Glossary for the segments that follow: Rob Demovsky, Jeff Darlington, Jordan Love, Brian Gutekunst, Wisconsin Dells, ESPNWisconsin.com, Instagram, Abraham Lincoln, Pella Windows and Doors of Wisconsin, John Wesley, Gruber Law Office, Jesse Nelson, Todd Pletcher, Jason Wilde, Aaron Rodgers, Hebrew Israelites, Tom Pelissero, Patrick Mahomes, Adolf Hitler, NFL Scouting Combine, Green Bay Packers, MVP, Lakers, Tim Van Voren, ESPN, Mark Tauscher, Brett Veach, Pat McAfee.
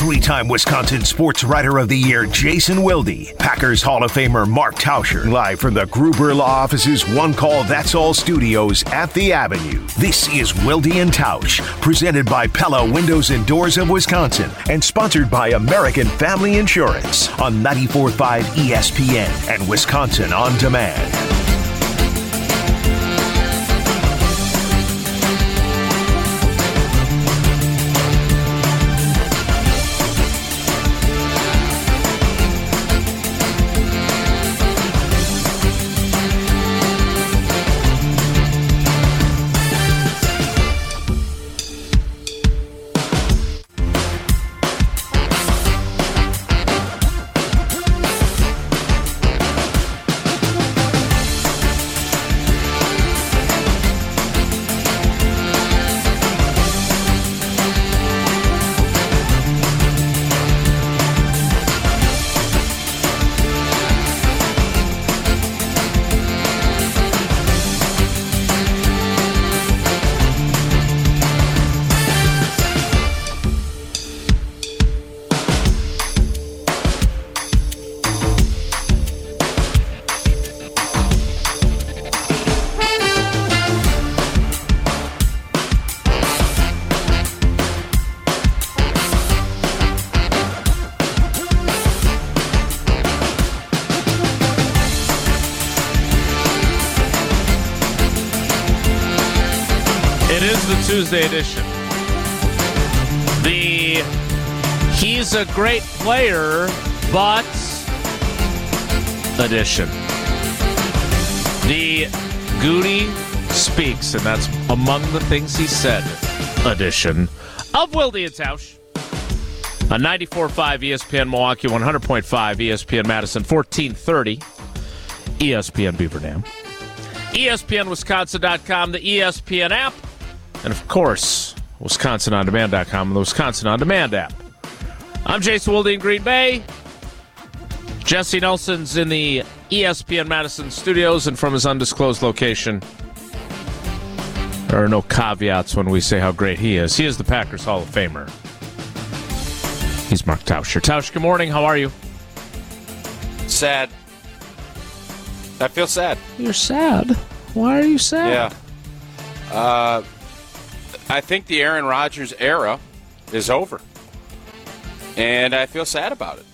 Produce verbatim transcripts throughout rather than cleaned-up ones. three-time Wisconsin Sports Writer of the Year Jason Wilde, Packers Hall of Famer Mark Tauscher, live from the Gruber Law Office's One Call That's All Studios at the Avenue. This is Wilde and Tausch, presented by Pella Windows and Doors of Wisconsin and sponsored by American Family Insurance on ninety-four point five E S P N and Wisconsin On Demand. Tuesday edition. The he's a great player, but edition. The Goody speaks, and that's among the things he said edition of Wilde and Tausch on ninety-four point five E S P N Milwaukee, one hundred point five E S P N Madison, fourteen thirty E S P N Beaverdam, E S P N Wisconsin dot com, the E S P N app, and, of course, Wisconsin On Demand dot com and the Wisconsin On Demand app. I'm Jason Wilde in Green Bay. Jesse Nelson's in the E S P N Madison studios and from his undisclosed location. There are no caveats when we say how great he is. He is the Packers Hall of Famer. He's Mark Tauscher. Tausch, good morning. How are you? Sad. I feel sad. You're sad? Why are you sad? Yeah. Uh... I think the Aaron Rodgers era is over, and I feel sad about it.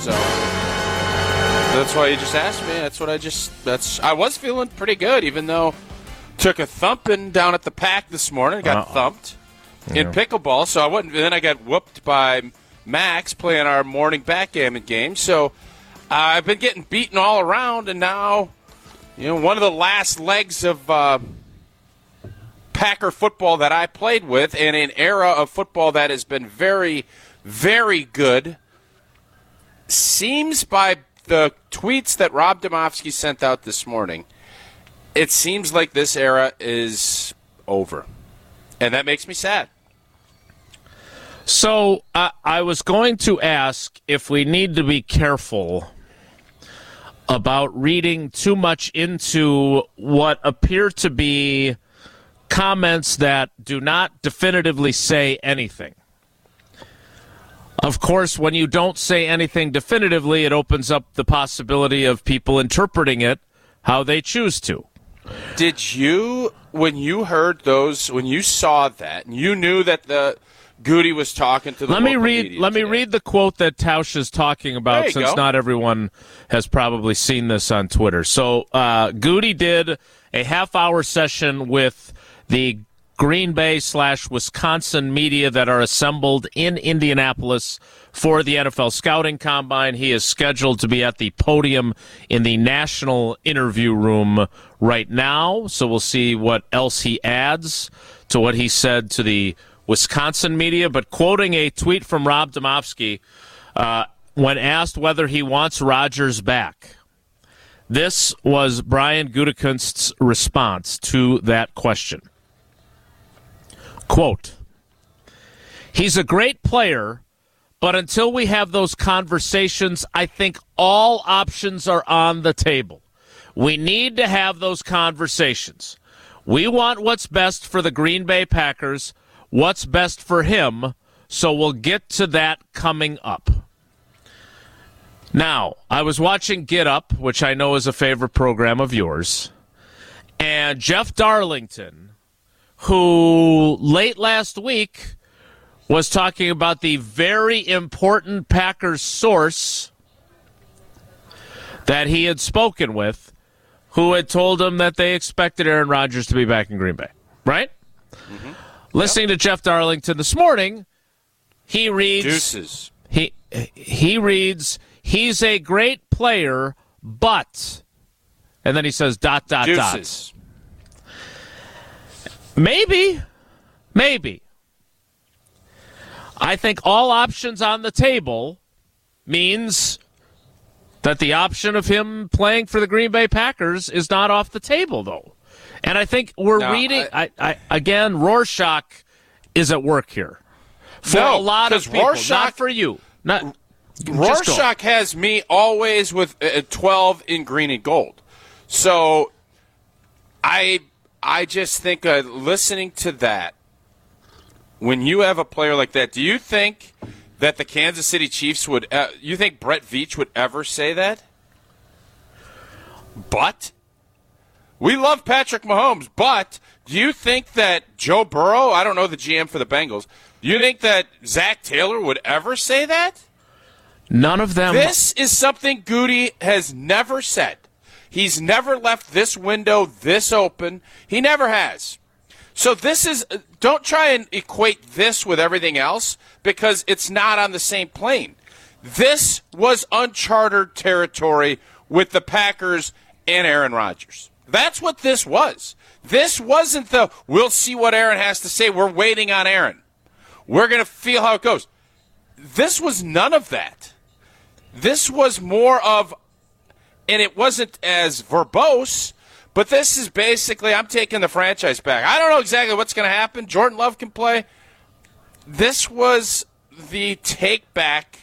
So that's why you just asked me. That's what I just. That's I was feeling pretty good, even though took a thumping down at the pack this morning. Got Uh-oh. thumped yeah. in pickleball, so I wasn't. Then I got whooped by Max playing our morning backgammon game. So I've been getting beaten all around, and now you know one of the last legs of. Uh, Packer football that I played with in an era of football that has been very, very good seems by the tweets that Rob Demovsky sent out this morning, it seems like this era is over. And that makes me sad. So uh, I was going to ask if we need to be careful about reading too much into what appear to be comments that do not definitively say anything. Of course, when you don't say anything definitively, it opens up the possibility of people interpreting it how they choose to. Did you, when you heard those, when you saw that, and you knew that the Goody was talking to the let me read. Let today. me read the quote that Tausch is talking about, since go. not everyone has probably seen this on Twitter. So uh, Goody did a half-hour session with the Green Bay slash Wisconsin media that are assembled in Indianapolis for the N F L Scouting Combine. He is scheduled to be at the podium in the national interview room right now, so we'll see what else he adds to what he said to the Wisconsin media. But quoting a tweet from Rob Demovsky, uh, when asked whether he wants Rodgers back, this was Brian Gutekunst's response to that question. Quote, "He's a great player, but until we have those conversations, I think all options are on the table. We need to have those conversations. We want what's best for the Green Bay Packers, what's best for him, So we'll get to that coming up. Now, I was watching Get Up, which I know is a favorite program of yours, and Jeff Darlington, who late last week was talking about the very important Packers source that he had spoken with, who had told him that they expected Aaron Rodgers to be back in Green Bay, right? Mm-hmm. Listening yep. to Jeff Darlington this morning, he reads... Deuces. He, he reads, he's a great player, but... And then he says, dot, dot, Deuces. Dot. Maybe. Maybe. I think all options on the table means... that the option of him playing for the Green Bay Packers is not off the table, though. And I think we're no, reading... I, I, I again, Rorschach is at work here. For no, a lot of people, Rorschach, not for you. Not, Rorschach has me always with a twelve in green and gold. So I, I just think uh, listening to that, when you have a player like that, do you think... that the Kansas City Chiefs would... Uh, you think Brett Veach would ever say that? But? We love Patrick Mahomes, but do you think that Joe Burrow, I don't know the G M for the Bengals, do you think that Zach Taylor would ever say that? None of them... This is something Goody has never said. He's never left this window this open. He never has. So this is... Don't try and equate this with everything else because it's not on the same plane. This was uncharted territory with the Packers and Aaron Rodgers. That's what this was. This wasn't the, we'll see what Aaron has to say. We're waiting on Aaron. We're going to feel how it goes. This was none of that. This was more of, and it wasn't as verbose, but this is basically, I'm taking the franchise back. I don't know exactly what's going to happen. Jordan Love can play. This was the take back,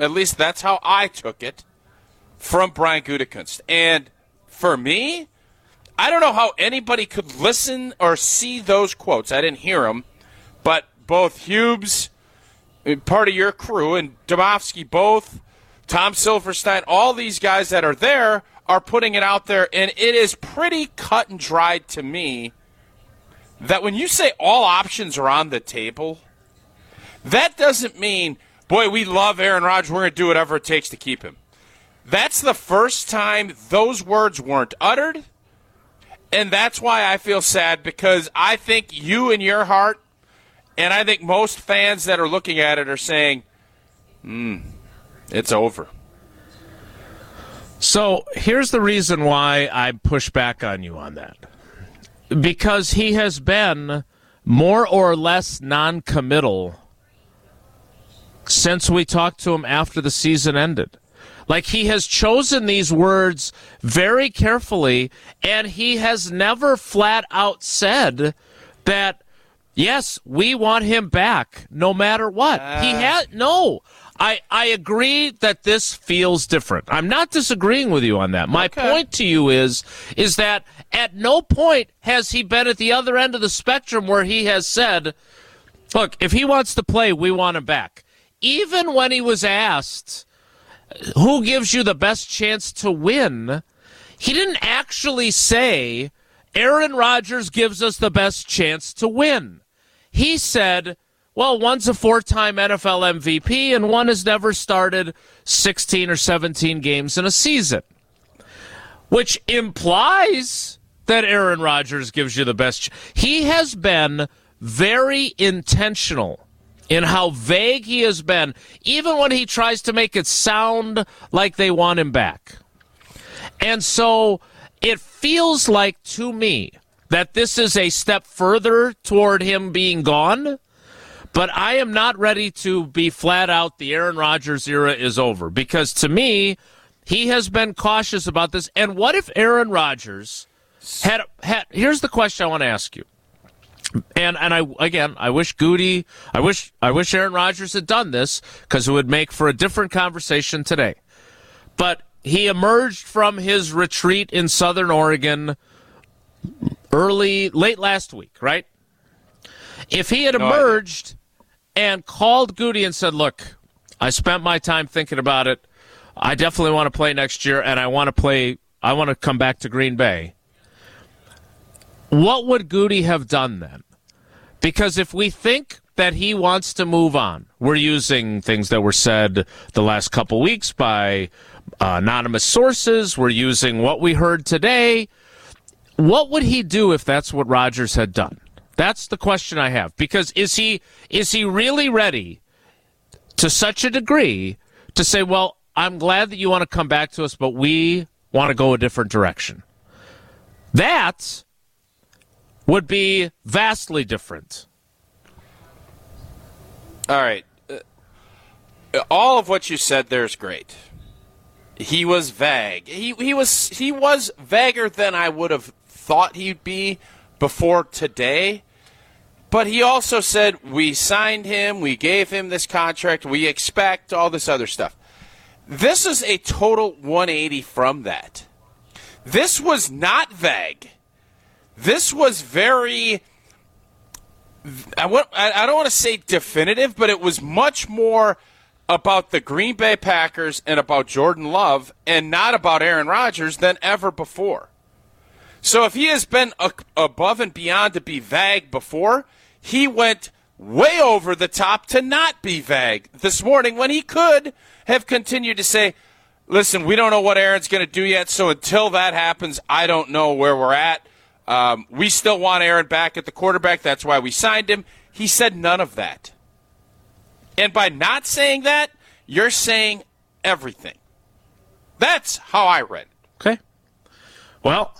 at least that's how I took it, from Brian Gutekunst. And for me, I don't know how anybody could listen or see those quotes. I didn't hear them. But both Hubes, part of your crew, and Demovsky both, Tom Silverstein, all these guys that are there are putting it out there, and it is pretty cut and dried to me that when you say all options are on the table, that doesn't mean, boy, we love Aaron Rodgers, we're going to do whatever it takes to keep him. That's the first time those words weren't uttered, and that's why I feel sad, because I think you in your heart, and I think most fans that are looking at it are saying, hmm, it's over. So here's the reason why I push back on you on that. Because he has been more or less non-committal since we talked to him after the season ended. Like, he has chosen these words very carefully, and he has never flat out said that, yes, we want him back no matter what. Uh. He had no... I, I agree that this feels different. I'm not disagreeing with you on that. My okay. point to you is is that at no point has he been at the other end of the spectrum where he has said, look, if he wants to play, we want him back. Even when he was asked, who gives you the best chance to win, he didn't actually say, Aaron Rodgers gives us the best chance to win. He said, well, one's a four-time N F L M V P, and one has never started sixteen or seventeen games in a season, which implies that Aaron Rodgers gives you the best ch- He has been very intentional in how vague he has been, even when he tries to make it sound like they want him back. And so it feels like, to me, that this is a step further toward him being gone. But I am not ready to be flat out the Aaron Rodgers era is over, because to me, he has been cautious about this. And what if Aaron Rodgers had, had here's the question I want to ask you. And and I again, I wish Goody, I wish I wish Aaron Rodgers had done this, because it would make for a different conversation today. But he emerged from his retreat in Southern Oregon early late last week, right? If he had emerged and called Goody and said, look, I spent my time thinking about it. I definitely want to play next year, and I want to play. I want to come back to Green Bay. What would Goody have done then? Because if we think that he wants to move on, we're using things that were said the last couple weeks by uh, anonymous sources. We're using what we heard today. What would he do if that's what Rodgers had done? That's the question I have. Because is he is he really ready to such a degree to say, well, I'm glad that you want to come back to us, but we want to go a different direction? That would be vastly different. All right. Uh, all of what you said there is great. He was vague. He he was he was vaguer than I would have thought he'd be before today. But he also said, we signed him, we gave him this contract, we expect all this other stuff. This is a total one eighty from that. This was not vague. This was very, I, want, I don't want to say definitive, but it was much more about the Green Bay Packers and about Jordan Love and not about Aaron Rodgers than ever before. So if he has been a, above and beyond to be vague before, he went way over the top to not be vague this morning when he could have continued to say, listen, we don't know what Aaron's going to do yet, so until that happens, I don't know where we're at. Um, we still want Aaron back at the quarterback. That's why we signed him. He said none of that. And by not saying that, you're saying everything. That's how I read it. Okay. Well,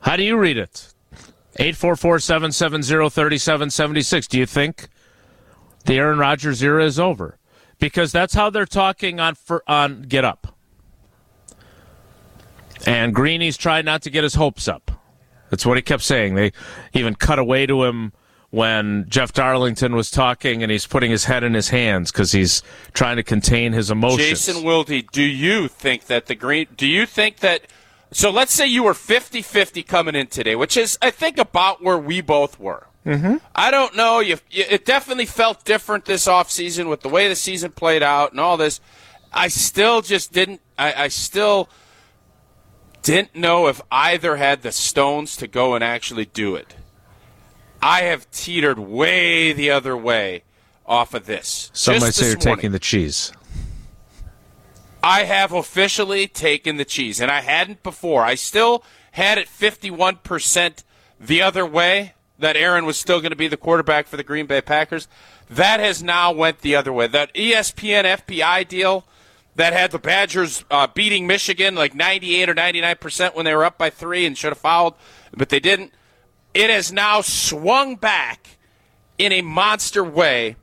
how do you read it? eight four four, seven seven zero, three seven seven six. Do you think the Aaron Rodgers era is over? Because that's how they're talking on for, on Get Up. And Greeny's trying not to get his hopes up. That's what he kept saying. They even cut away to him when Jeff Darlington was talking, and he's putting his head in his hands because he's trying to contain his emotions. Jason Wilde, do you think that the Green – do you think that – so let's say you were fifty-fifty coming in today, which is, I think, about where we both were. Mm-hmm. I don't know. You, it definitely felt different this offseason with the way the season played out and all this. I still just didn't – I still – didn't know if either had the stones to go and actually do it. I have teetered way the other way off of this. Some might say you're taking the cheese. I have officially taken the cheese, and I hadn't before. I still had it fifty-one percent the other way, that Aaron was still going to be the quarterback for the Green Bay Packers. That has now went the other way. That E S P N F B I deal that had the Badgers uh, beating Michigan like ninety-eight or ninety-nine percent when they were up by three and should have fouled, but they didn't. It has now swung back in a monster way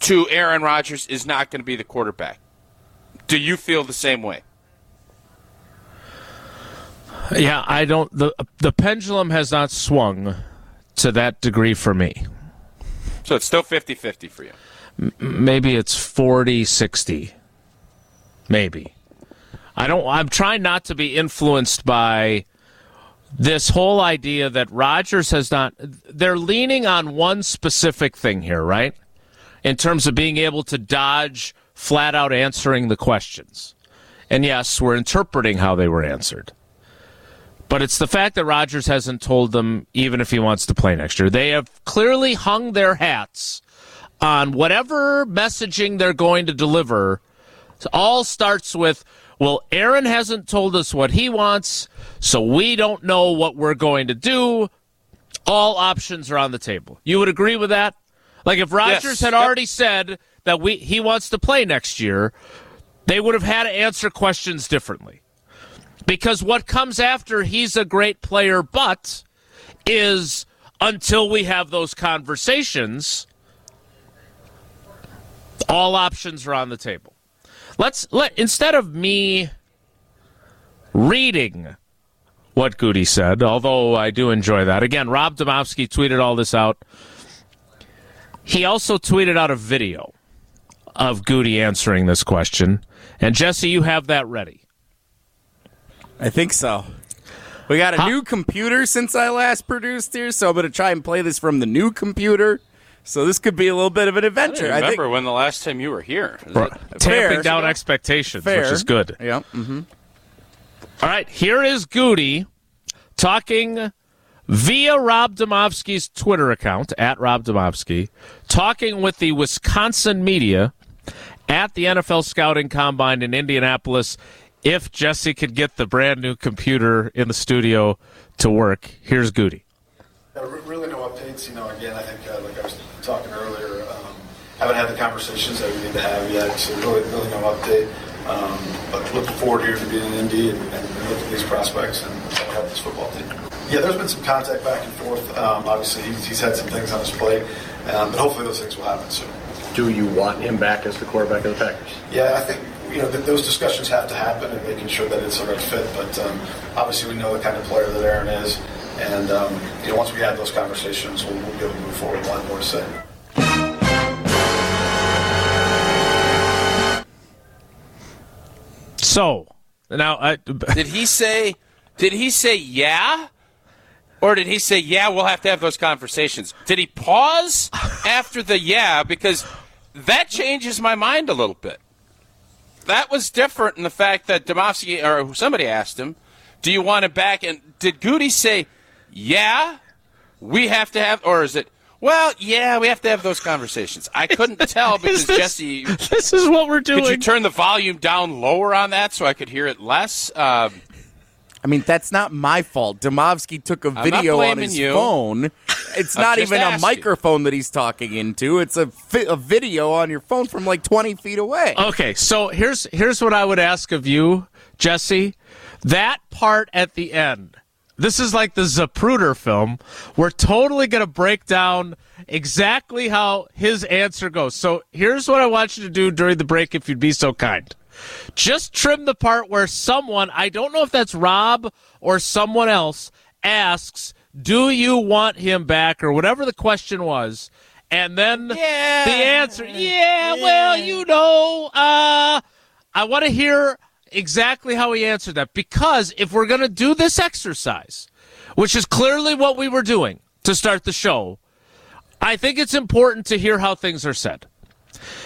to Aaron Rodgers is not going to be the quarterback. Do you feel the same way? Yeah, I don't. The, the pendulum has not swung to that degree for me. So it's still fifty-fifty for you. M- maybe it's forty-sixty. Maybe. I don't, I'm trying not to be influenced by this whole idea that Rodgers has not, they're leaning on one specific thing here, right? In terms of being able to dodge flat out answering the questions. And yes, we're interpreting how they were answered. But it's the fact that Rodgers hasn't told them even if he wants to play next year. They have clearly hung their hats on whatever messaging they're going to deliver. It all starts with, well, Aaron hasn't told us what he wants, so we don't know what we're going to do. All options are on the table. You would agree with that? Like if Rodgers yes. had yep. already said that we he wants to play next year, they would have had to answer questions differently. Because what comes after he's a great player, but is until we have those conversations, all options are on the table. Let's let instead of me reading what Goody said, although I do enjoy that. Again, Rob Demovsky tweeted all this out. He also tweeted out a video of Goody answering this question. And Jesse, you have that ready. I think so. We got a How? new computer since I last produced here, so I'm going to try and play this from the new computer. So this could be a little bit of an adventure. I, I remember think, when the last time you were here. Right. Tamping down yeah. expectations, fair. Which is good. Yep. Mm-hmm. All right, here is Goody talking via Rob Demovsky's Twitter account, at Rob Demovsky, talking with the Wisconsin media at the N F L Scouting Combine in Indianapolis if Jesse could get the brand-new computer in the studio to work. Here's Goody. Yeah, really no updates. You know, again, I think, uh, like I was talking earlier, um, haven't had the conversations that we need to have yet, so really, really no update. Um, but looking forward here to being in Indy and, and looking at these prospects and help this football team. Yeah, there's been some contact back and forth. Um, obviously, he's, he's had some things on his plate, um, but hopefully those things will happen soon. Do you want him back as the quarterback of the Packers? Yeah, I think you know th- those discussions have to happen and making sure that it's the right fit. But um, obviously, we know the kind of player that Aaron is. And um, you know, once we have those conversations, we'll, we'll be able to move forward a lot more to say. So now, I, did he say? Did he say yeah, or did he say yeah? We'll have to have those conversations. Did he pause after the yeah? Because that changes my mind a little bit. That was different in the fact that Demovsky or somebody asked him, "Do you want him back?" And did Goody say? Yeah, we have to have, or is it, well, yeah, we have to have those conversations. I couldn't tell because this, Jesse. This is what we're doing. Could you turn the volume down lower on that so I could hear it less? Um, I mean, that's not my fault. Demovsky took a video on his you. phone. It's not even a microphone you. that he's talking into. It's a, fi- a video on your phone from like twenty feet away. Okay, so here's here's what I would ask of you, Jesse. That part at the end. This is like the Zapruder film. We're totally going to break down exactly how his answer goes. So here's what I want you to do during the break, if you'd be so kind. Just trim the part where someone, I don't know if that's Rob or someone else, asks, do you want him back, or whatever the question was, and then yeah. the answer, yeah, yeah, well, you know, uh, I want to hear exactly how he answered that, because if we're going to do this exercise, which is clearly what we were doing to start the show, I think it's important to hear how things are said.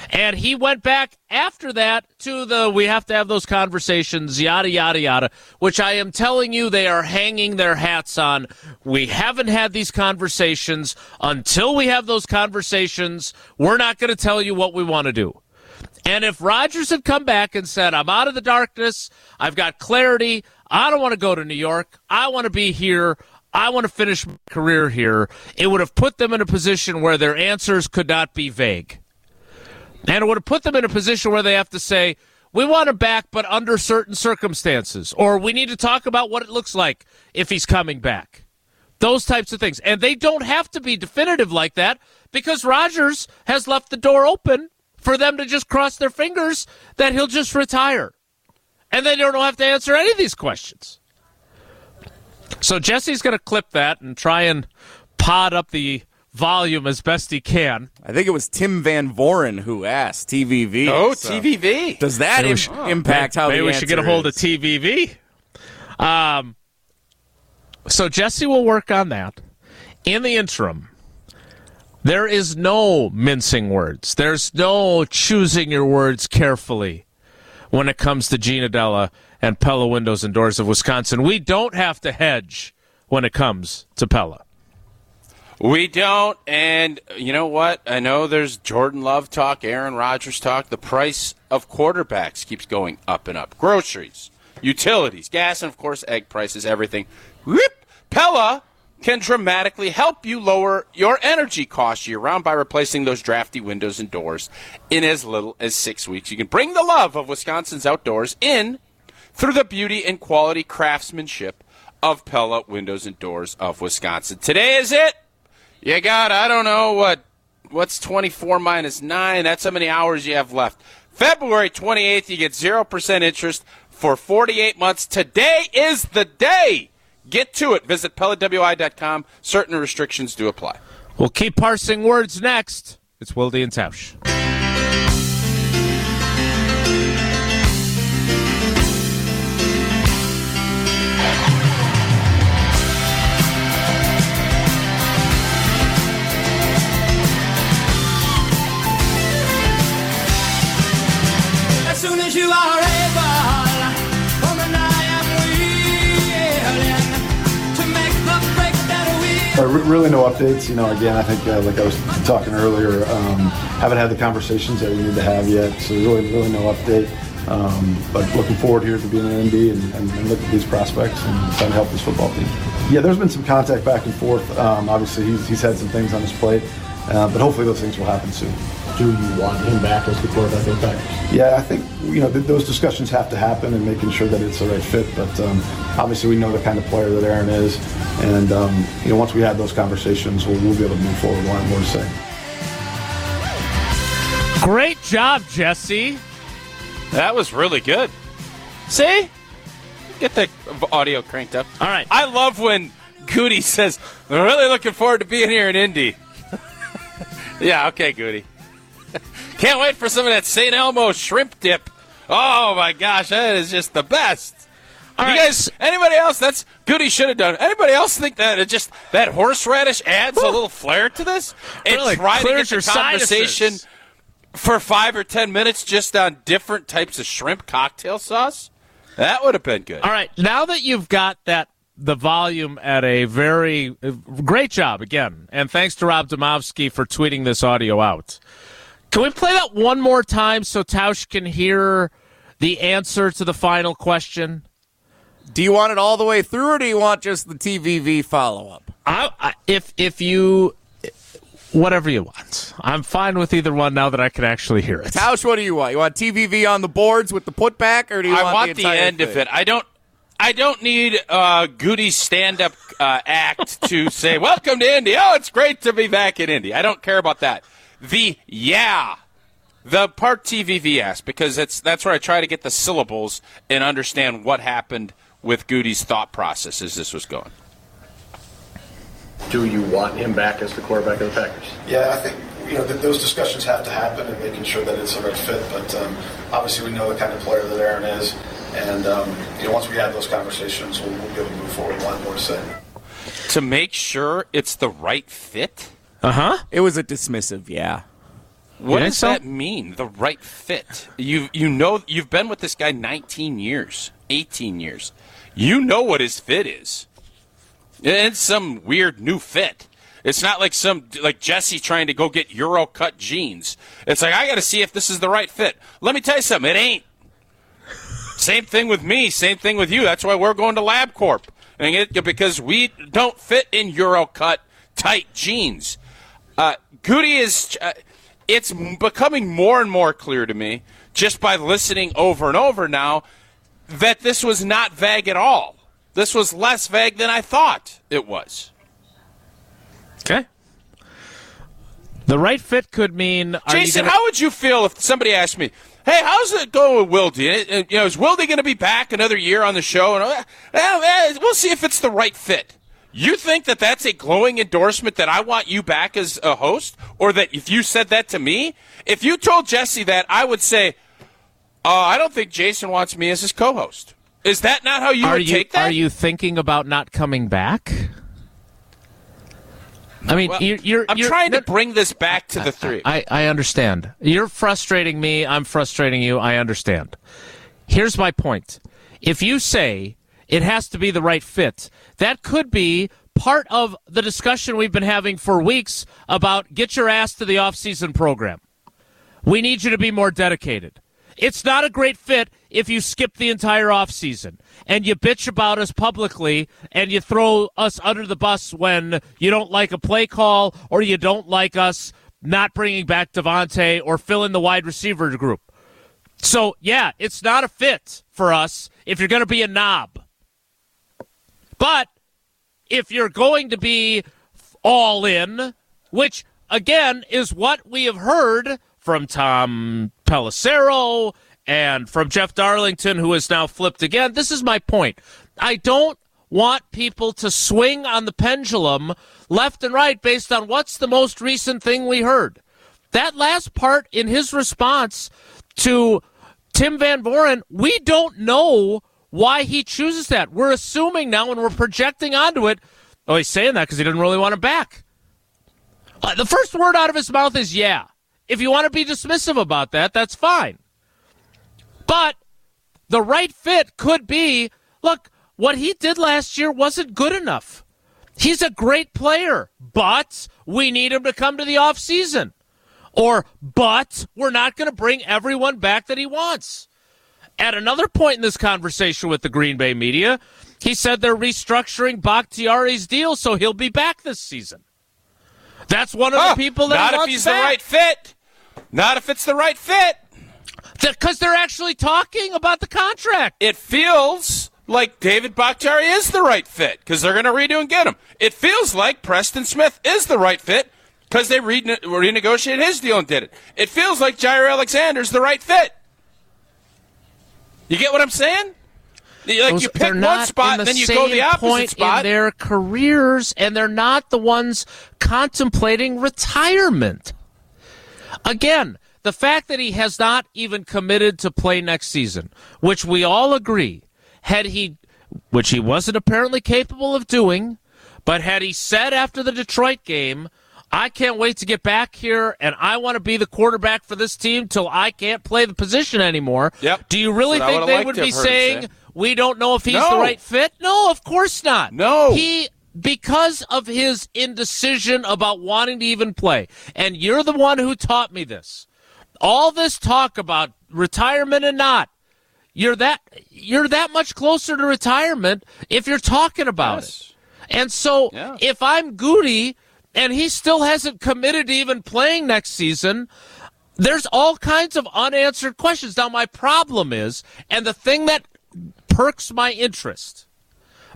And he went back after that to the we have to have those conversations, yada, yada, yada, which I am telling you they are hanging their hats on. We haven't had these conversations. Until we have those conversations, we're not going to tell you what we want to do. And if Rodgers had come back and said, I'm out of the darkness, I've got clarity, I don't want to go to New York, I want to be here, I want to finish my career here, it would have put them in a position where their answers could not be vague. And it would have put them in a position where they have to say, we want him back, but under certain circumstances, or we need to talk about what it looks like if he's coming back. Those types of things. And they don't have to be definitive like that, because Rodgers has left the door open for them to just cross their fingers that he'll just retire. And they don't have to answer any of these questions. So Jesse's going to clip that and try and pod up the volume as best he can. I think it was Tim Van Voren who asked T V V. Oh, so T V V. Does that Im- should, impact oh, how maybe the Maybe we should get a hold is. of T V V. Um, so Jesse will work on that. In the interim, there is no mincing words. There's no choosing your words carefully when it comes to Gene Adela and Pella Windows and Doors of Wisconsin. We don't have to hedge when it comes to Pella. We don't, and you know what? I know there's Jordan Love talk, Aaron Rodgers talk. The price of quarterbacks keeps going up and up. Groceries, utilities, gas, and, of course, egg prices, everything. Whoop! Pella can dramatically help you lower your energy costs year-round by replacing those drafty windows and doors in as little as six weeks. You can bring the love of Wisconsin's outdoors in through the beauty and quality craftsmanship of Pella Windows and Doors of Wisconsin. Today is it? You got, I don't know, what. what's twenty-four minus nine? That's how many hours you have left. February twenty-eighth, you get zero percent interest for forty-eight months. Today is the day. Get to it. Visit Pella W I dot com. Certain restrictions do apply. We'll keep parsing words next. It's Wilde and Tausch. But really no updates. You know, again, I think uh, like I was talking earlier, um, haven't had the conversations that we need to have yet. So really, really no update. Um, but looking forward here to being an M D and, and, and look at these prospects and trying to help this football team. Yeah, there's been some contact back and forth. Um, obviously, he's he's had some things on his plate, uh, but hopefully those things will happen soon. Do you want him back as the quarterback of the Packers? Yeah, I think you know th- those discussions have to happen and making sure that it's the right fit. But um, obviously, we know the kind of player that Aaron is, and um, you know once we have those conversations, we'll, we'll be able to move forward. We'll have more to say. Great job, Jesse. That was really good. See? Get the audio cranked up. All right. I love when Goody says, I'm really looking forward to being here in Indy. Yeah, okay, Goody. Can't wait for some of that Saint Elmo shrimp dip. Oh, my gosh, that is just the best. All you right. guys, anybody else, that's Goody should have done. Anybody else think that it just that horseradish adds Ooh. a little flair to this? It really try to get the conversation sinuses. For five or ten minutes just on different types of shrimp cocktail sauce? That would have been good. All right, now that you've got that the volume at a very great job, again, and thanks to Rob Demovsky for tweeting this audio out. Can we play that one more time so Tausch can hear the answer to the final question? Do you want it all the way through, or do you want just the T V V follow-up? I, I, if if you... Whatever you want. I'm fine with either one now that I can actually hear it. Tausch, what do you want? You want T V V on the boards with the putback, or do you I want, want the, the end thing? of it? I don't. I don't need uh, Goody's stand-up uh, act to say "Welcome to Indy." Oh, it's great to be back in Indy. I don't care about that. The yeah, the part T V V asked because that's that's where I try to get the syllables and understand what happened with Goody's thought process as this was going. Do you want him back as the quarterback of the Packers? Yeah, I think you know th- those discussions have to happen and making sure that it's the right fit. But um, obviously, we know the kind of player that Aaron is, and um, you know once we have those conversations, we'll, we'll be able to move forward. One more to say. To make sure it's the right fit. Uh huh. It was a dismissive, yeah. What does so? that mean? The right fit. You you know you've been with this guy nineteen years, eighteen years. You know what his fit is. It's some weird new fit. It's not like some like Jesse trying to go get Euro cut jeans. It's like I got to see if this is the right fit. Let me tell you something. It ain't. Same thing with me. Same thing with you. That's why we're going to LabCorp, and it, because we don't fit in Euro cut tight jeans. Uh, Goody is. Uh, it's becoming more and more clear to me just by listening over and over now that this was not vague at all. This was less vague than I thought it was. Okay. The right fit could mean... Jason, gonna... how would you feel if somebody asked me, hey, how's it going with Wilde? You know, is Wilde going to be back another year on the show? And eh, we'll see if it's the right fit. You think that that's a glowing endorsement that I want you back as a host? Or that if you said that to me? If you told Jesse that, I would say, uh, I don't think Jason wants me as his co-host. Is that not how you are would you, take that? Are you thinking about not coming back? I mean, well, you're, you're. I'm you're, trying to bring this back to the three. I, I, I understand. You're frustrating me. I'm frustrating you. I understand. Here's my point. If you say it has to be the right fit, that could be part of the discussion we've been having for weeks about get your ass to the off-season program. We need you to be more dedicated. It's not a great fit if you skip the entire offseason and you bitch about us publicly and you throw us under the bus when you don't like a play call or you don't like us not bringing back Devontae or fill in the wide receiver group. So, yeah, it's not a fit for us if you're going to be a knob. But if you're going to be all in, which, again, is what we have heard from Tom Pelissero and from Jeff Darlington, who is now flipped again. This is my point. I don't want people to swing on the pendulum left and right based on what's the most recent thing we heard. That last part in his response to Tim Van Voren, we don't know why he chooses that. We're assuming now and we're projecting onto it. Oh, he's saying that because he didn't really want him back. Uh, the first word out of his mouth is yeah. If you want to be dismissive about that, that's fine. But the right fit could be, look, what he did last year wasn't good enough. He's a great player, but we need him to come to the offseason. Or, but we're not going to bring everyone back that he wants. At another point in this conversation with the Green Bay media, he said they're restructuring Bakhtiari's deal, so he'll be back this season. That's one of oh, the people that not he wants if he's back. The right fit. Not if it's the right fit. Because they're actually talking about the contract. It feels like David Bakhtiari is the right fit because they're going to redo and get him. It feels like Preston Smith is the right fit because they rene- renegotiated his deal and did it. It feels like Jaire Alexander's the right fit. You get what I'm saying? Like Those, you pick one spot, and then you go the opposite point spot. In their careers, and they're not the ones contemplating retirement. Again, the fact that he has not even committed to play next season, which we all agree, had he, which he wasn't apparently capable of doing, but had he said after the Detroit game, I can't wait to get back here, and I want to be the quarterback for this team till I can't play the position anymore. Yep. Do you really think they would be saying, we don't know if he's no. the right fit? No, of course not. No. He, because of his indecision about wanting to even play, and you're the one who taught me this, all this talk about retirement and not, you're that you're that much closer to retirement if you're talking about yes. it. And so yeah. if I'm Goody and he still hasn't committed to even playing next season, there's all kinds of unanswered questions. Now, my problem is, and the thing that perks my interest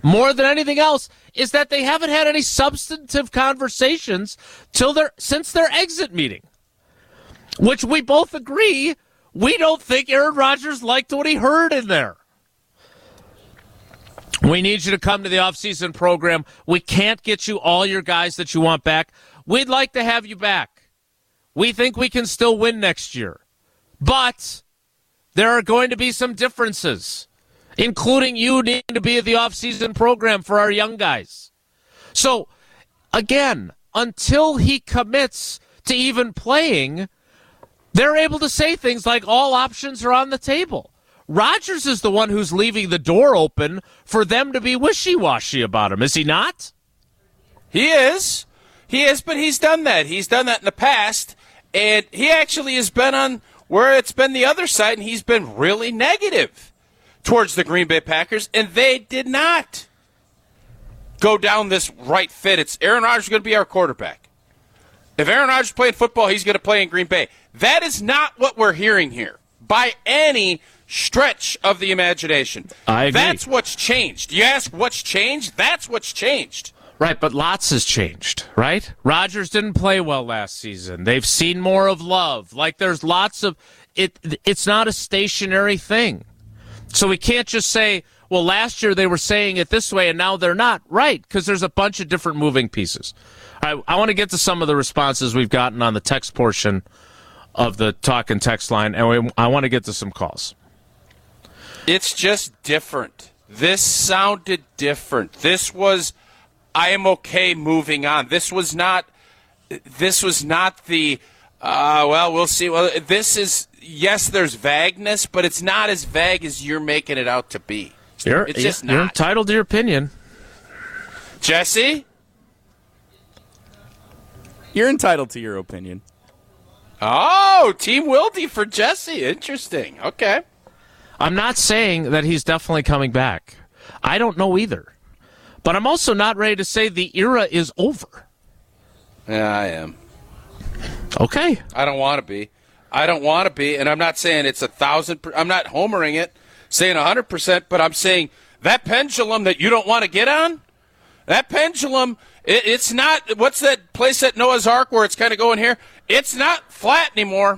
more than anything else, is that they haven't had any substantive conversations till their since their exit meeting, which we both agree we don't think Aaron Rodgers liked what he heard in there. We need you to come to the offseason program. We can't get you all your guys that you want back. We'd like to have you back. We think we can still win next year. But there are going to be some differences, including you needing to be at the offseason program for our young guys. So, again, until he commits to even playing, they're able to say things like all options are on the table. Rodgers is the one who's leaving the door open for them to be wishy-washy about him, is he not? He is. He is, but he's done that. He's done that in the past, and he actually has been on where it's been the other side, and he's been really negative towards the Green Bay Packers, and they did not go down this right fit. It's Aaron Rodgers going to be our quarterback. If Aaron Rodgers played football, he's going to play in Green Bay. That is not what we're hearing here by any stretch of the imagination. I agree. That's what's changed. You ask what's changed? That's what's changed. Right, but lots has changed, right? Rodgers didn't play well last season. They've seen more of Love. Like, there's lots of it. It's not a stationary thing. So we can't just say, well, last year they were saying it this way and now they're not. Right, because there's a bunch of different moving pieces. I, I want to get to some of the responses we've gotten on the text portion of the talk and text line, and we, I want to get to some calls. It's just different. This sounded different. This was, I am okay moving on. This was not, this was not the, uh, well, we'll see. Well, this is, yes, there's vagueness, but it's not as vague as you're making it out to be. You're, it's just not. You're entitled to your opinion. Jesse? You're entitled to your opinion. Oh, Team Wilde for Jesse. Interesting. Okay. I'm not saying that he's definitely coming back. I don't know either. But I'm also not ready to say the era is over. Yeah, I am. Okay. I don't want to be. I don't want to be, and I'm not saying it's a thousand. Per- I'm not homering it, saying one hundred percent, but I'm saying that pendulum that you don't want to get on, that pendulum, it, it's not, what's that place at Noah's Ark where it's kind of going here? It's not flat anymore.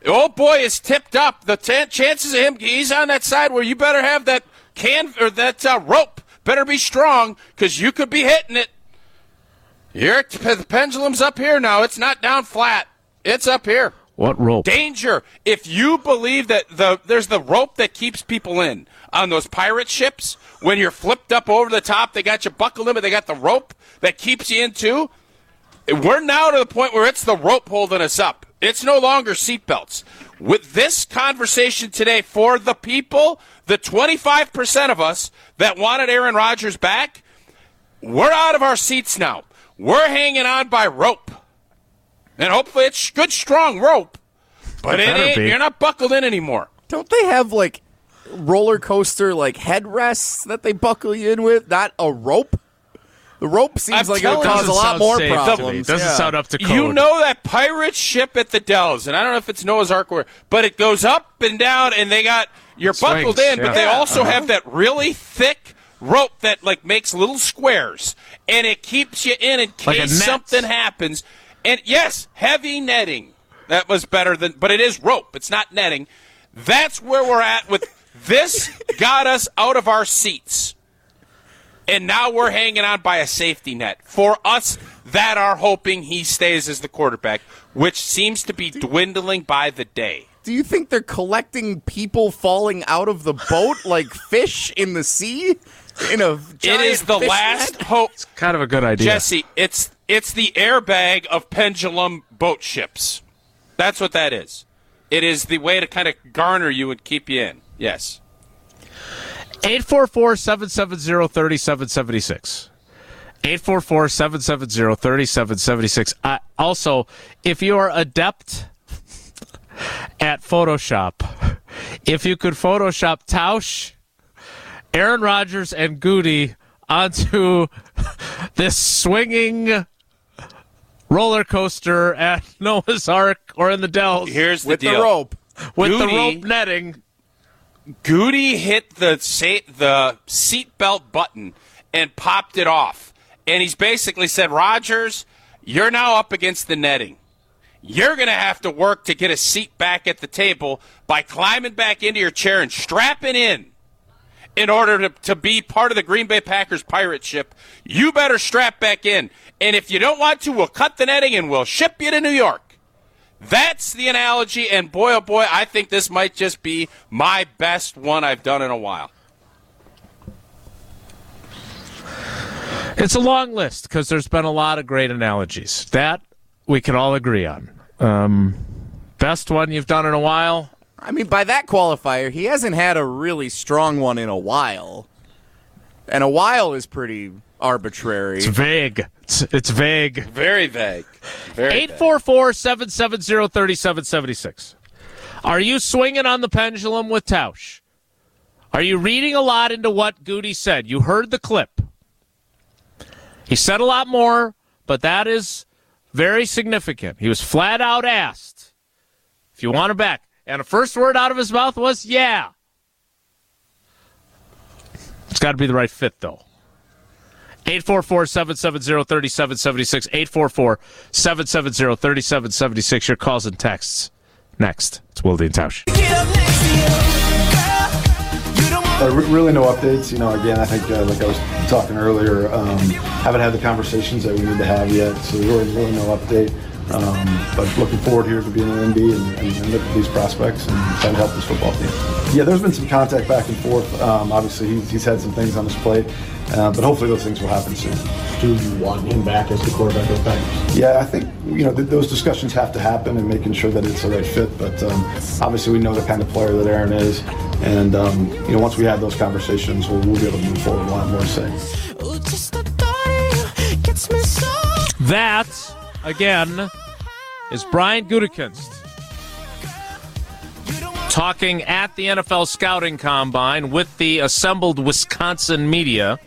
The old boy is tipped up. The t- chances of him, he's on that side where you better have that can or that uh, rope. Better be strong because you could be hitting it. Here, the pendulum's up here now. It's not down flat. It's up here. What rope? Danger. If you believe that the there's the rope that keeps people in on those pirate ships, when you're flipped up over the top, they got you buckled in, but they got the rope that keeps you in too. We're now to the point where it's the rope holding us up. It's no longer seatbelts. With this conversation today for the people, the twenty-five percent of us that wanted Aaron Rodgers back, we're out of our seats now. We're hanging on by rope. And hopefully it's good, strong rope. But it ain't, you're not buckled in anymore. Don't they have, like, roller coaster, like, headrests that they buckle you in with? Not a rope? The rope seems I'm like it'll cause a lot more problems. It doesn't yeah. sound up to code. You know that pirate ship at the Dells, and I don't know if it's Noah's Ark, or, but it goes up and down, and they got, you're Swings, buckled in, yeah. but they also uh-huh. have that really thick rope that, like, makes little squares, and it keeps you in in case like something happens. And, yes, heavy netting. That was better than, but it is rope. It's not netting. That's where we're at with this got us out of our seats. And now we're hanging on by a safety net. For us that are hoping he stays as the quarterback, which seems to be dwindling by the day. Do you think they're collecting people falling out of the boat like fish in the sea? In a giant it is the last net? Hope. It's kind of a good idea. Jesse, it's it's the airbag of pendulum boat ships. That's what that is. It is the way to kind of garner you and keep you in. Yes. eight four four, seven seven zero, three seven seven six. eight four four, seven seven zero, three seven seven six. Uh, also, if you are adept at Photoshop, if you could Photoshop Tausch, Aaron Rodgers, and Goody onto this swinging roller coaster at Noah's Ark or in the Dells. Here's the with deal. The rope. With Goody, the rope netting. Goody hit the sa- the seatbelt button and popped it off. And he's basically said, Rodgers, you're now up against the netting. You're going to have to work to get a seat back at the table by climbing back into your chair and strapping in in order to, to be part of the Green Bay Packers pirate ship. You better strap back in. And if you don't want to, we'll cut the netting and we'll ship you to New York. That's the analogy, and boy, oh boy, I think this might just be my best one I've done in a while. It's a long list because there's been a lot of great analogies. That we can all agree on. Um, best one you've done in a while? I mean, by that qualifier, he hasn't had a really strong one in a while. And a while is pretty arbitrary. It's vague. It's, it's vague. Very vague. eight four four, seven seven zero, three seven seven six. Are you swinging on the pendulum with Tausch? Are you reading a lot into what Goody said? You heard the clip. He said a lot more, but that is very significant. He was flat out asked if you want him back. And the first word out of his mouth was, yeah. It's got to be the right fit, though. eight four four, seven seven zero, three seven seven six. eight four four, seven seven zero, three seven seven six. Your calls and texts. Next, it's Wilde and Tausch. Uh, really no updates. You know, again, I think, uh, like I was talking earlier, um, haven't had the conversations that we need to have yet, so really, really no update. Um, but looking forward here to being an N B and, and, and look at these prospects and trying to help this football team. Yeah, there's been some contact back and forth. Um, obviously, he's, he's had some things on his plate, uh, but hopefully those things will happen soon. Do you want him back as the quarterback of the Packers? Yeah, I think you know th- those discussions have to happen and making sure that it's the right fit. But um, obviously, we know the kind of player that Aaron is, and um, you know once we have those conversations, we'll, we'll be able to move forward. A lot more to say. That again is Brian Gutekunst talking at the N F L Scouting Combine with the assembled Wisconsin media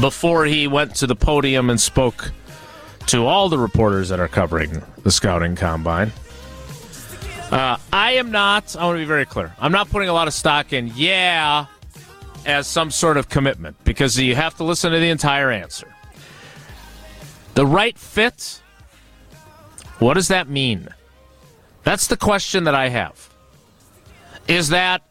before he went to the podium and spoke to all the reporters that are covering the Scouting Combine. Uh, I am not, I want to be very clear, I'm not putting a lot of stock in yeah as some sort of commitment because you have to listen to the entire answer. The right fit, what does that mean? That's the question that I have. Is that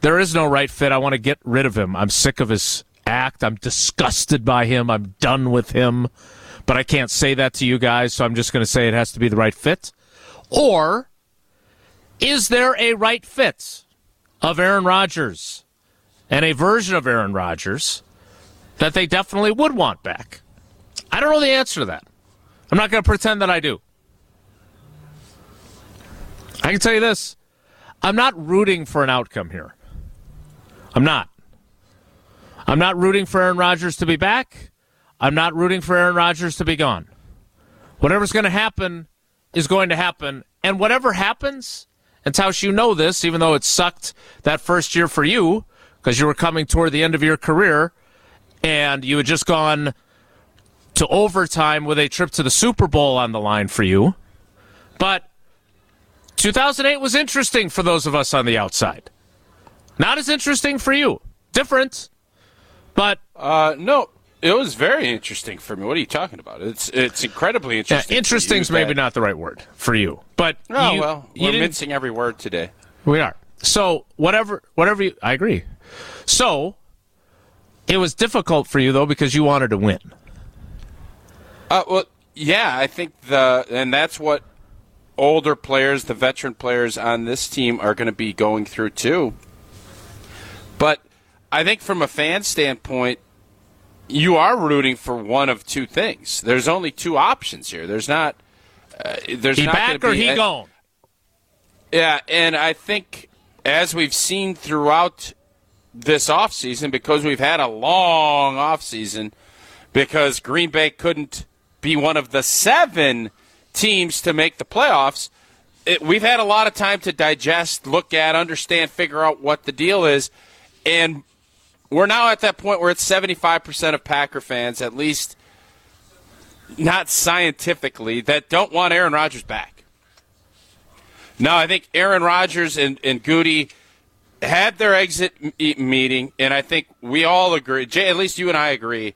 there is no right fit. I want to get rid of him. I'm sick of his act. I'm disgusted by him. I'm done with him. But I can't say that to you guys, so I'm just going to say it has to be the right fit. Or is there a right fit of Aaron Rodgers and a version of Aaron Rodgers that they definitely would want back? I don't know the answer to that. I'm not going to pretend that I do. I can tell you this. I'm not rooting for an outcome here. I'm not. I'm not rooting for Aaron Rodgers to be back. I'm not rooting for Aaron Rodgers to be gone. Whatever's going to happen is going to happen. And whatever happens, and Tausch, you know this, even though it sucked that first year for you because you were coming toward the end of your career and you had just gone to overtime with a trip to the Super Bowl on the line for you. But two thousand eight was interesting for those of us on the outside. Not as interesting for you. Different, but... Uh, no, it was very interesting for me. What are you talking about? It's it's incredibly interesting. Yeah, interesting's maybe that. Not the right word for you, but... Oh, you, well, you we're mincing every word today. We are. So, whatever, whatever you... I agree. So, it was difficult for you, though, because you wanted to win. Uh, well, yeah, I think the... And that's what older players, the veteran players on this team are going to be going through, too. But I think from a fan standpoint, you are rooting for one of two things. There's only two options here. There's not. Uh, there's he not back or be, he I, gone. Yeah, and I think as we've seen throughout this offseason, because we've had a long offseason, because Green Bay couldn't be one of the seven teams to make the playoffs, it, we've had a lot of time to digest, look at, understand, figure out what the deal is. And we're now at that point where it's seventy-five percent of Packer fans, at least not scientifically, that don't want Aaron Rodgers back. Now, I think Aaron Rodgers and, and Goody had their exit m- meeting, and I think we all agree, Jay, at least you and I agree,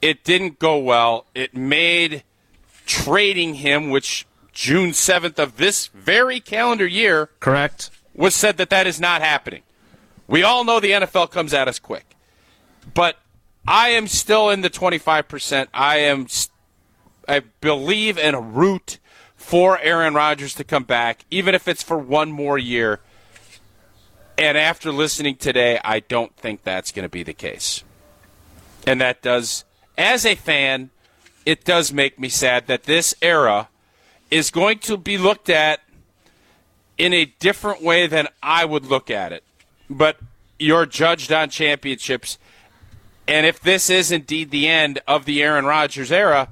it didn't go well. It made trading him, which June seventh of this very calendar year, correct, was said that that is not happening. We all know the N F L comes at us quick. But I am still in the twenty-five percent. I am, I believe in a root for Aaron Rodgers to come back, even if it's for one more year. And after listening today, I don't think that's going to be the case. And that does, as a fan, it does make me sad that this era is going to be looked at in a different way than I would look at it. But you're judged on championships, and if this is indeed the end of the Aaron Rodgers era,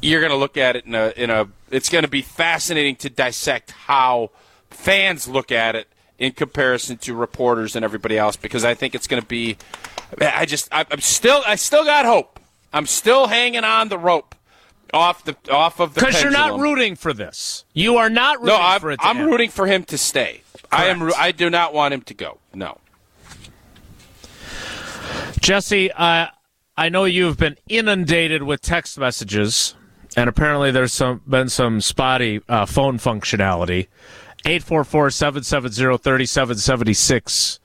you're going to look at it in a in a. It's going to be fascinating to dissect how fans look at it in comparison to reporters and everybody else, because I think it's going to be. I just I'm still I still got hope. I'm still hanging on the rope off the off of the because you're not rooting for this. You are not rooting no, I'm, for it. To I'm end. rooting for him to stay. Correct. I am. I do not want him to go. No. Jesse, uh, I know you've been inundated with text messages, and apparently there's some been some spotty uh, phone functionality. eight four four, seven seven zero, three seven seven six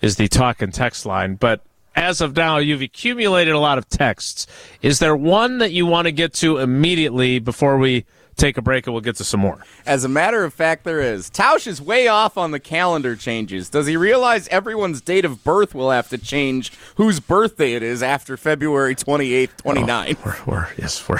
is the talk and text line. But as of now, you've accumulated a lot of texts. Is there one that you want to get to immediately before we take a break and we'll get to some more? As a matter of fact, there is. Tausch is way off on the calendar changes. Does he realize everyone's date of birth will have to change whose birthday it is after February twenty-eighth, twenty-ninth? Oh, we're, we're, yes, we're...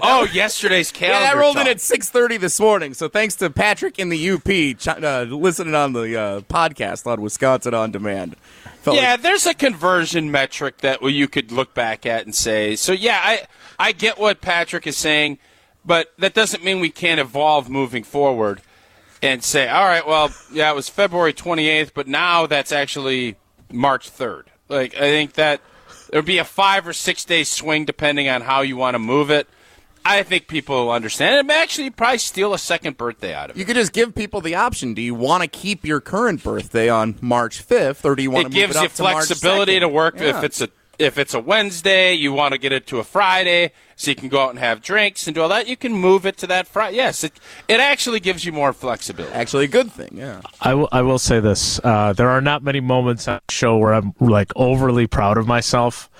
oh, yesterday's calendar. Yeah, I rolled talk. in at six thirty this morning, so thanks to Patrick in the U P ch- uh, listening on the uh, podcast on Wisconsin On Demand. Felt yeah, like- there's a conversion metric that you could look back at and say, so yeah, I... I get what Patrick is saying, but that doesn't mean we can't evolve moving forward and say, all right, well, yeah, it was February twenty-eighth, but now that's actually March third. Like, I think that there would be a five- or six-day swing depending on how you want to move it. I think people will understand. And actually, you'd probably steal a second birthday out of it. You could just give people the option. Do you want to keep your current birthday on March fifth, or do you want it to move it up to March second? It gives you flexibility to work yeah. if it's a If it's a Wednesday, you want to get it to a Friday so you can go out and have drinks and do all that. You can move it to that Friday. Yes, it it actually gives you more flexibility. Actually a good thing, yeah. I will, I will say this. Uh, there are not many moments on the show where I'm like overly proud of myself,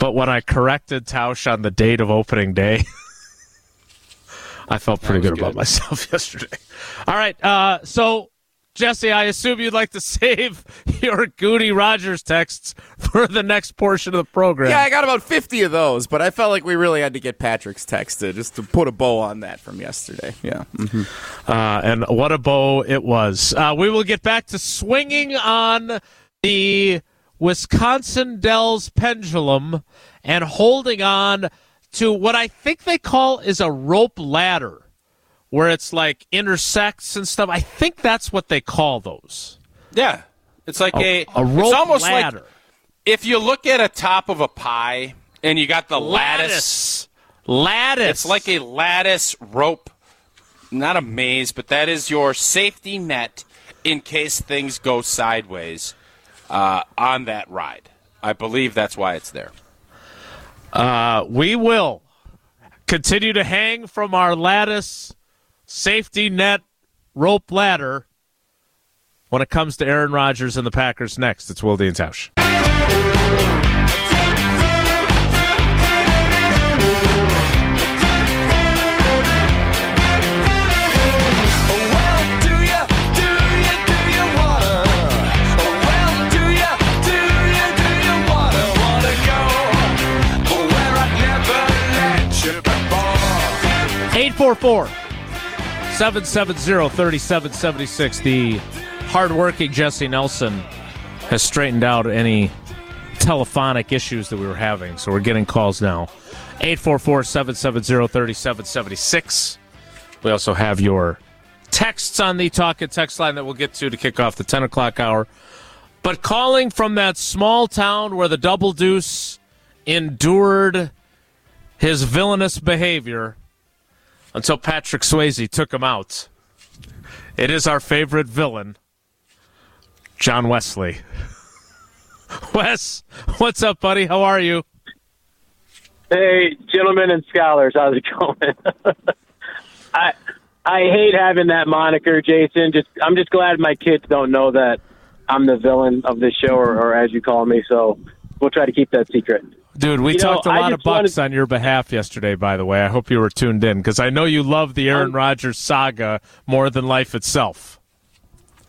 but when I corrected Tausch on the date of opening day, I felt pretty good, good about myself yesterday. All right, uh, so Jesse, I assume you'd like to save your Goody Rogers texts for the next portion of the program. Yeah, I got about fifty of those, but I felt like we really had to get Patrick's text to, just to put a bow on that from yesterday. Yeah, mm-hmm. uh, and what a bow it was. Uh, we will get back to swinging on the Wisconsin Dells pendulum and holding on to what I think they call is a rope ladder, where it's like intersects and stuff. I think that's what they call those. Yeah. It's like a, a, a rope it's almost ladder. Like if you look at a top of a pie and you got the lattice. Lattice. Lattice. It's like a lattice rope. Not a maze, but that is your safety net in case things go sideways uh, on that ride. I believe that's why it's there. Uh, we will continue to hang from our lattice safety net rope ladder when it comes to Aaron Rodgers and the Packers next. It's Wilde and Tausch. eight four four, seven seven zero, three seven seven six. The hardworking Jesse Nelson has straightened out any telephonic issues that we were having, so we're getting calls now. eight four four, seven seven zero, three seven seven six. We also have your texts on the Talk and Text line that we'll get to to kick off the ten o'clock hour. But calling from that small town where the Double Deuce endured his villainous behavior until Patrick Swayze took him out, it is our favorite villain, John Wesley. Wes, what's up, buddy? How are you? Hey, gentlemen and scholars, how's it going? I I hate having that moniker, Jason. Just I'm just glad my kids don't know that I'm the villain of this show, or, or as you call me, so we'll try to keep that secret. Dude, we you talked know, a lot of bucks wanted... on your behalf yesterday, by the way. I hope you were tuned in, because I know you love the Aaron um, Rodgers saga more than life itself.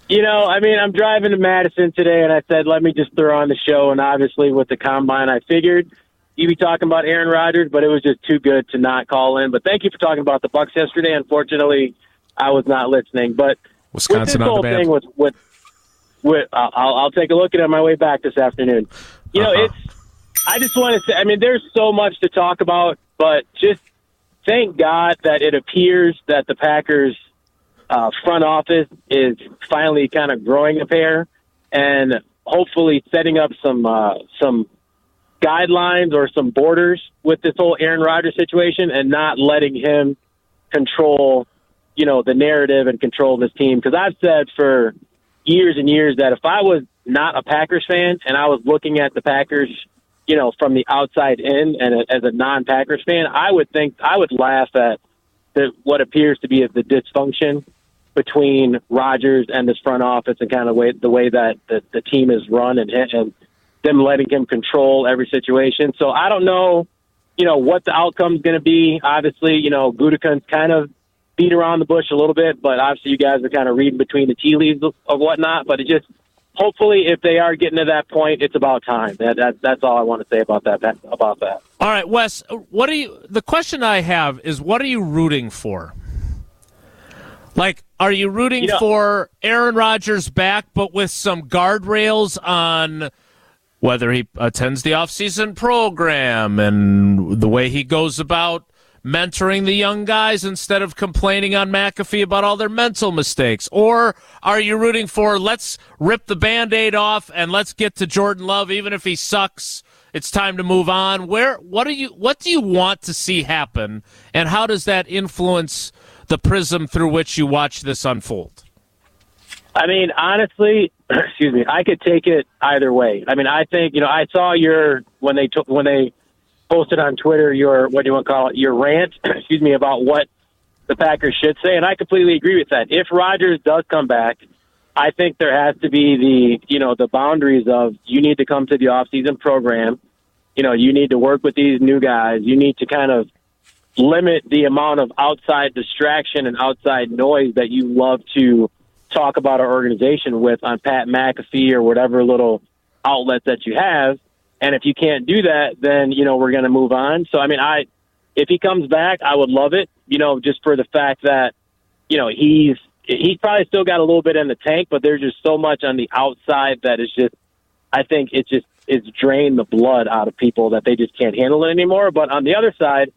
You know, I mean, I'm driving to Madison today, and I said, let me just throw on the show, and obviously with the Combine, I figured you'd be talking about Aaron Rodgers, but it was just too good to not call in. But thank you for talking about the Bucks yesterday. Unfortunately, I was not listening. But Wisconsin with this whole thing with, with, with, uh, I'll, I'll take a look at it on my way back this afternoon. You uh-huh. know, it's... I just want to say, I mean, there's so much to talk about, but just thank God that it appears that the Packers uh, front office is finally kind of growing a pair and hopefully setting up some uh, some guidelines or some borders with this whole Aaron Rodgers situation and not letting him control, you know, the narrative and control this team. Because I've said for years and years that if I was not a Packers fan and I was looking at the Packers, you know, from the outside in, and as a non-Packers fan, I would think I would laugh at the, what appears to be the dysfunction between Rodgers and his front office, and kind of way, the way that the, the team is run, and, and them letting him control every situation. So I don't know, you know, what the outcome is going to be. Obviously, you know, Gutekunst kind of beat around the bush a little bit, but obviously you guys are kind of reading between the tea leaves of whatnot. But it just, hopefully, if they are getting to that point, it's about time. That, that, that's all I want to say about that. About that. All right, Wes. What do you? The question I have is, what are you rooting for? Like, are you rooting you know, for Aaron Rodgers back, but with some guardrails on whether he attends the offseason program and the way he goes about mentoring the young guys instead of complaining on McAfee about all their mental mistakes? Or are you rooting for, let's rip the Band-Aid off and let's get to Jordan Love, even if he sucks, it's time to move on? Where, what do you, what do you want to see happen, and how does that influence the prism through which you watch this unfold? I mean, honestly, excuse me, I could take it either way. I mean, I think, you know, I saw your, when they took, when they, posted on Twitter your, what do you want to call it, your rant, excuse me, about what the Packers should say, and I completely agree with that. If Rodgers does come back, I think there has to be the, you know, the boundaries of, you need to come to the offseason program, you know, you need to work with these new guys, you need to kind of limit the amount of outside distraction and outside noise that you love to talk about our organization with on Pat McAfee or whatever little outlet that you have. And if you can't do that, then, you know, we're going to move on. So, I mean, I if he comes back, I would love it, you know, just for the fact that, you know, he's he's probably still got a little bit in the tank, but there's just so much on the outside that is just, I think it just it's drained the blood out of people that they just can't handle it anymore. But on the other side,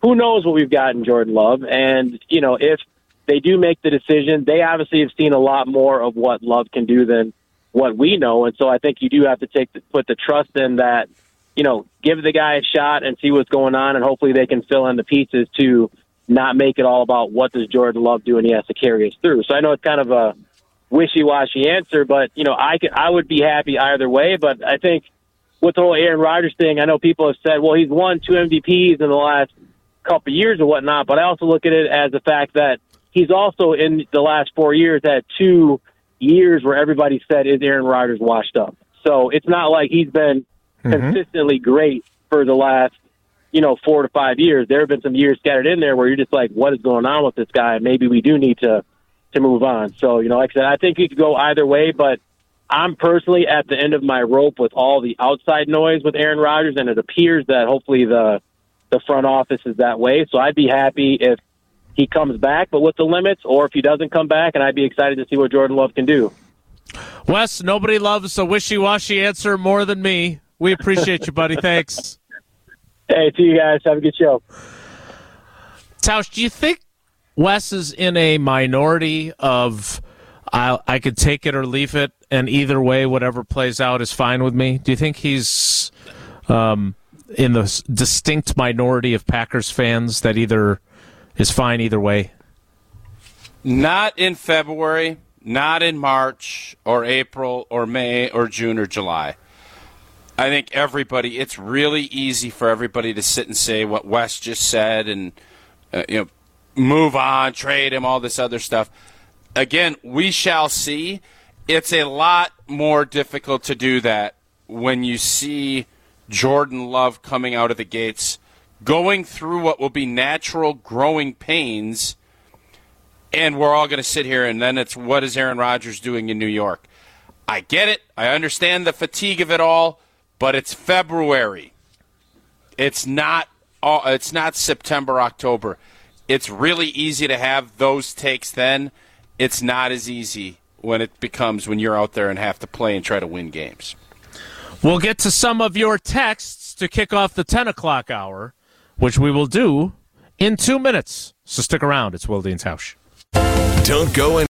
who knows what we've got in Jordan Love. And, you know, if they do make the decision, they obviously have seen a lot more of what Love can do than what we know. And so I think you do have to take the, put the trust in that, you know, give the guy a shot and see what's going on. And hopefully they can fill in the pieces to not make it all about what does Jordan Love do and he has to carry us through. So I know it's kind of a wishy-washy answer, but, you know, I could, I would be happy either way. But I think with the whole Aaron Rodgers thing, I know people have said, well, he's won two M V Ps in the last couple of years or whatnot, but I also look at it as the fact that he's also in the last four years had two years where everybody said, is Aaron Rodgers washed up? So it's not like he's been mm-hmm. consistently great for the last, you know, four to five years. There have been some years scattered in there where you're just like, what is going on with this guy? Maybe we do need to to move on. So, you know, like I said, I think you could go either way, but I'm personally at the end of my rope with all the outside noise with Aaron Rodgers, and it appears that hopefully the the front office is that way. So I'd be happy if he comes back, but with the limits, or if he doesn't come back, and I'd be excited to see what Jordan Love can do. Wes, nobody loves a wishy-washy answer more than me. We appreciate you, buddy. Thanks. Hey, to you guys. Have a good show. Tausch, do you think Wes is in a minority of I, I could take it or leave it, and either way, whatever plays out is fine with me? Do you think he's um, in the distinct minority of Packers fans that either is fine either way? Not in February, not in March or April or May or June or July. I think everybody, it's really easy for everybody to sit and say what Wes just said and, uh, you know, move on, trade him, all this other stuff. Again, we shall see. It's a lot more difficult to do that when you see Jordan Love coming out of the gates, going through what will be natural growing pains, and we're all going to sit here, and then it's what is Aaron Rodgers doing in New York? I get it. I understand the fatigue of it all, but it's February. It's not, it's not September, October. It's really easy to have those takes then. It's not as easy when it becomes when you're out there and have to play and try to win games. We'll get to some of your texts to kick off the ten o'clock hour, which we will do in two minutes. So stick around. It's Wilde and Tausch. Don't go in.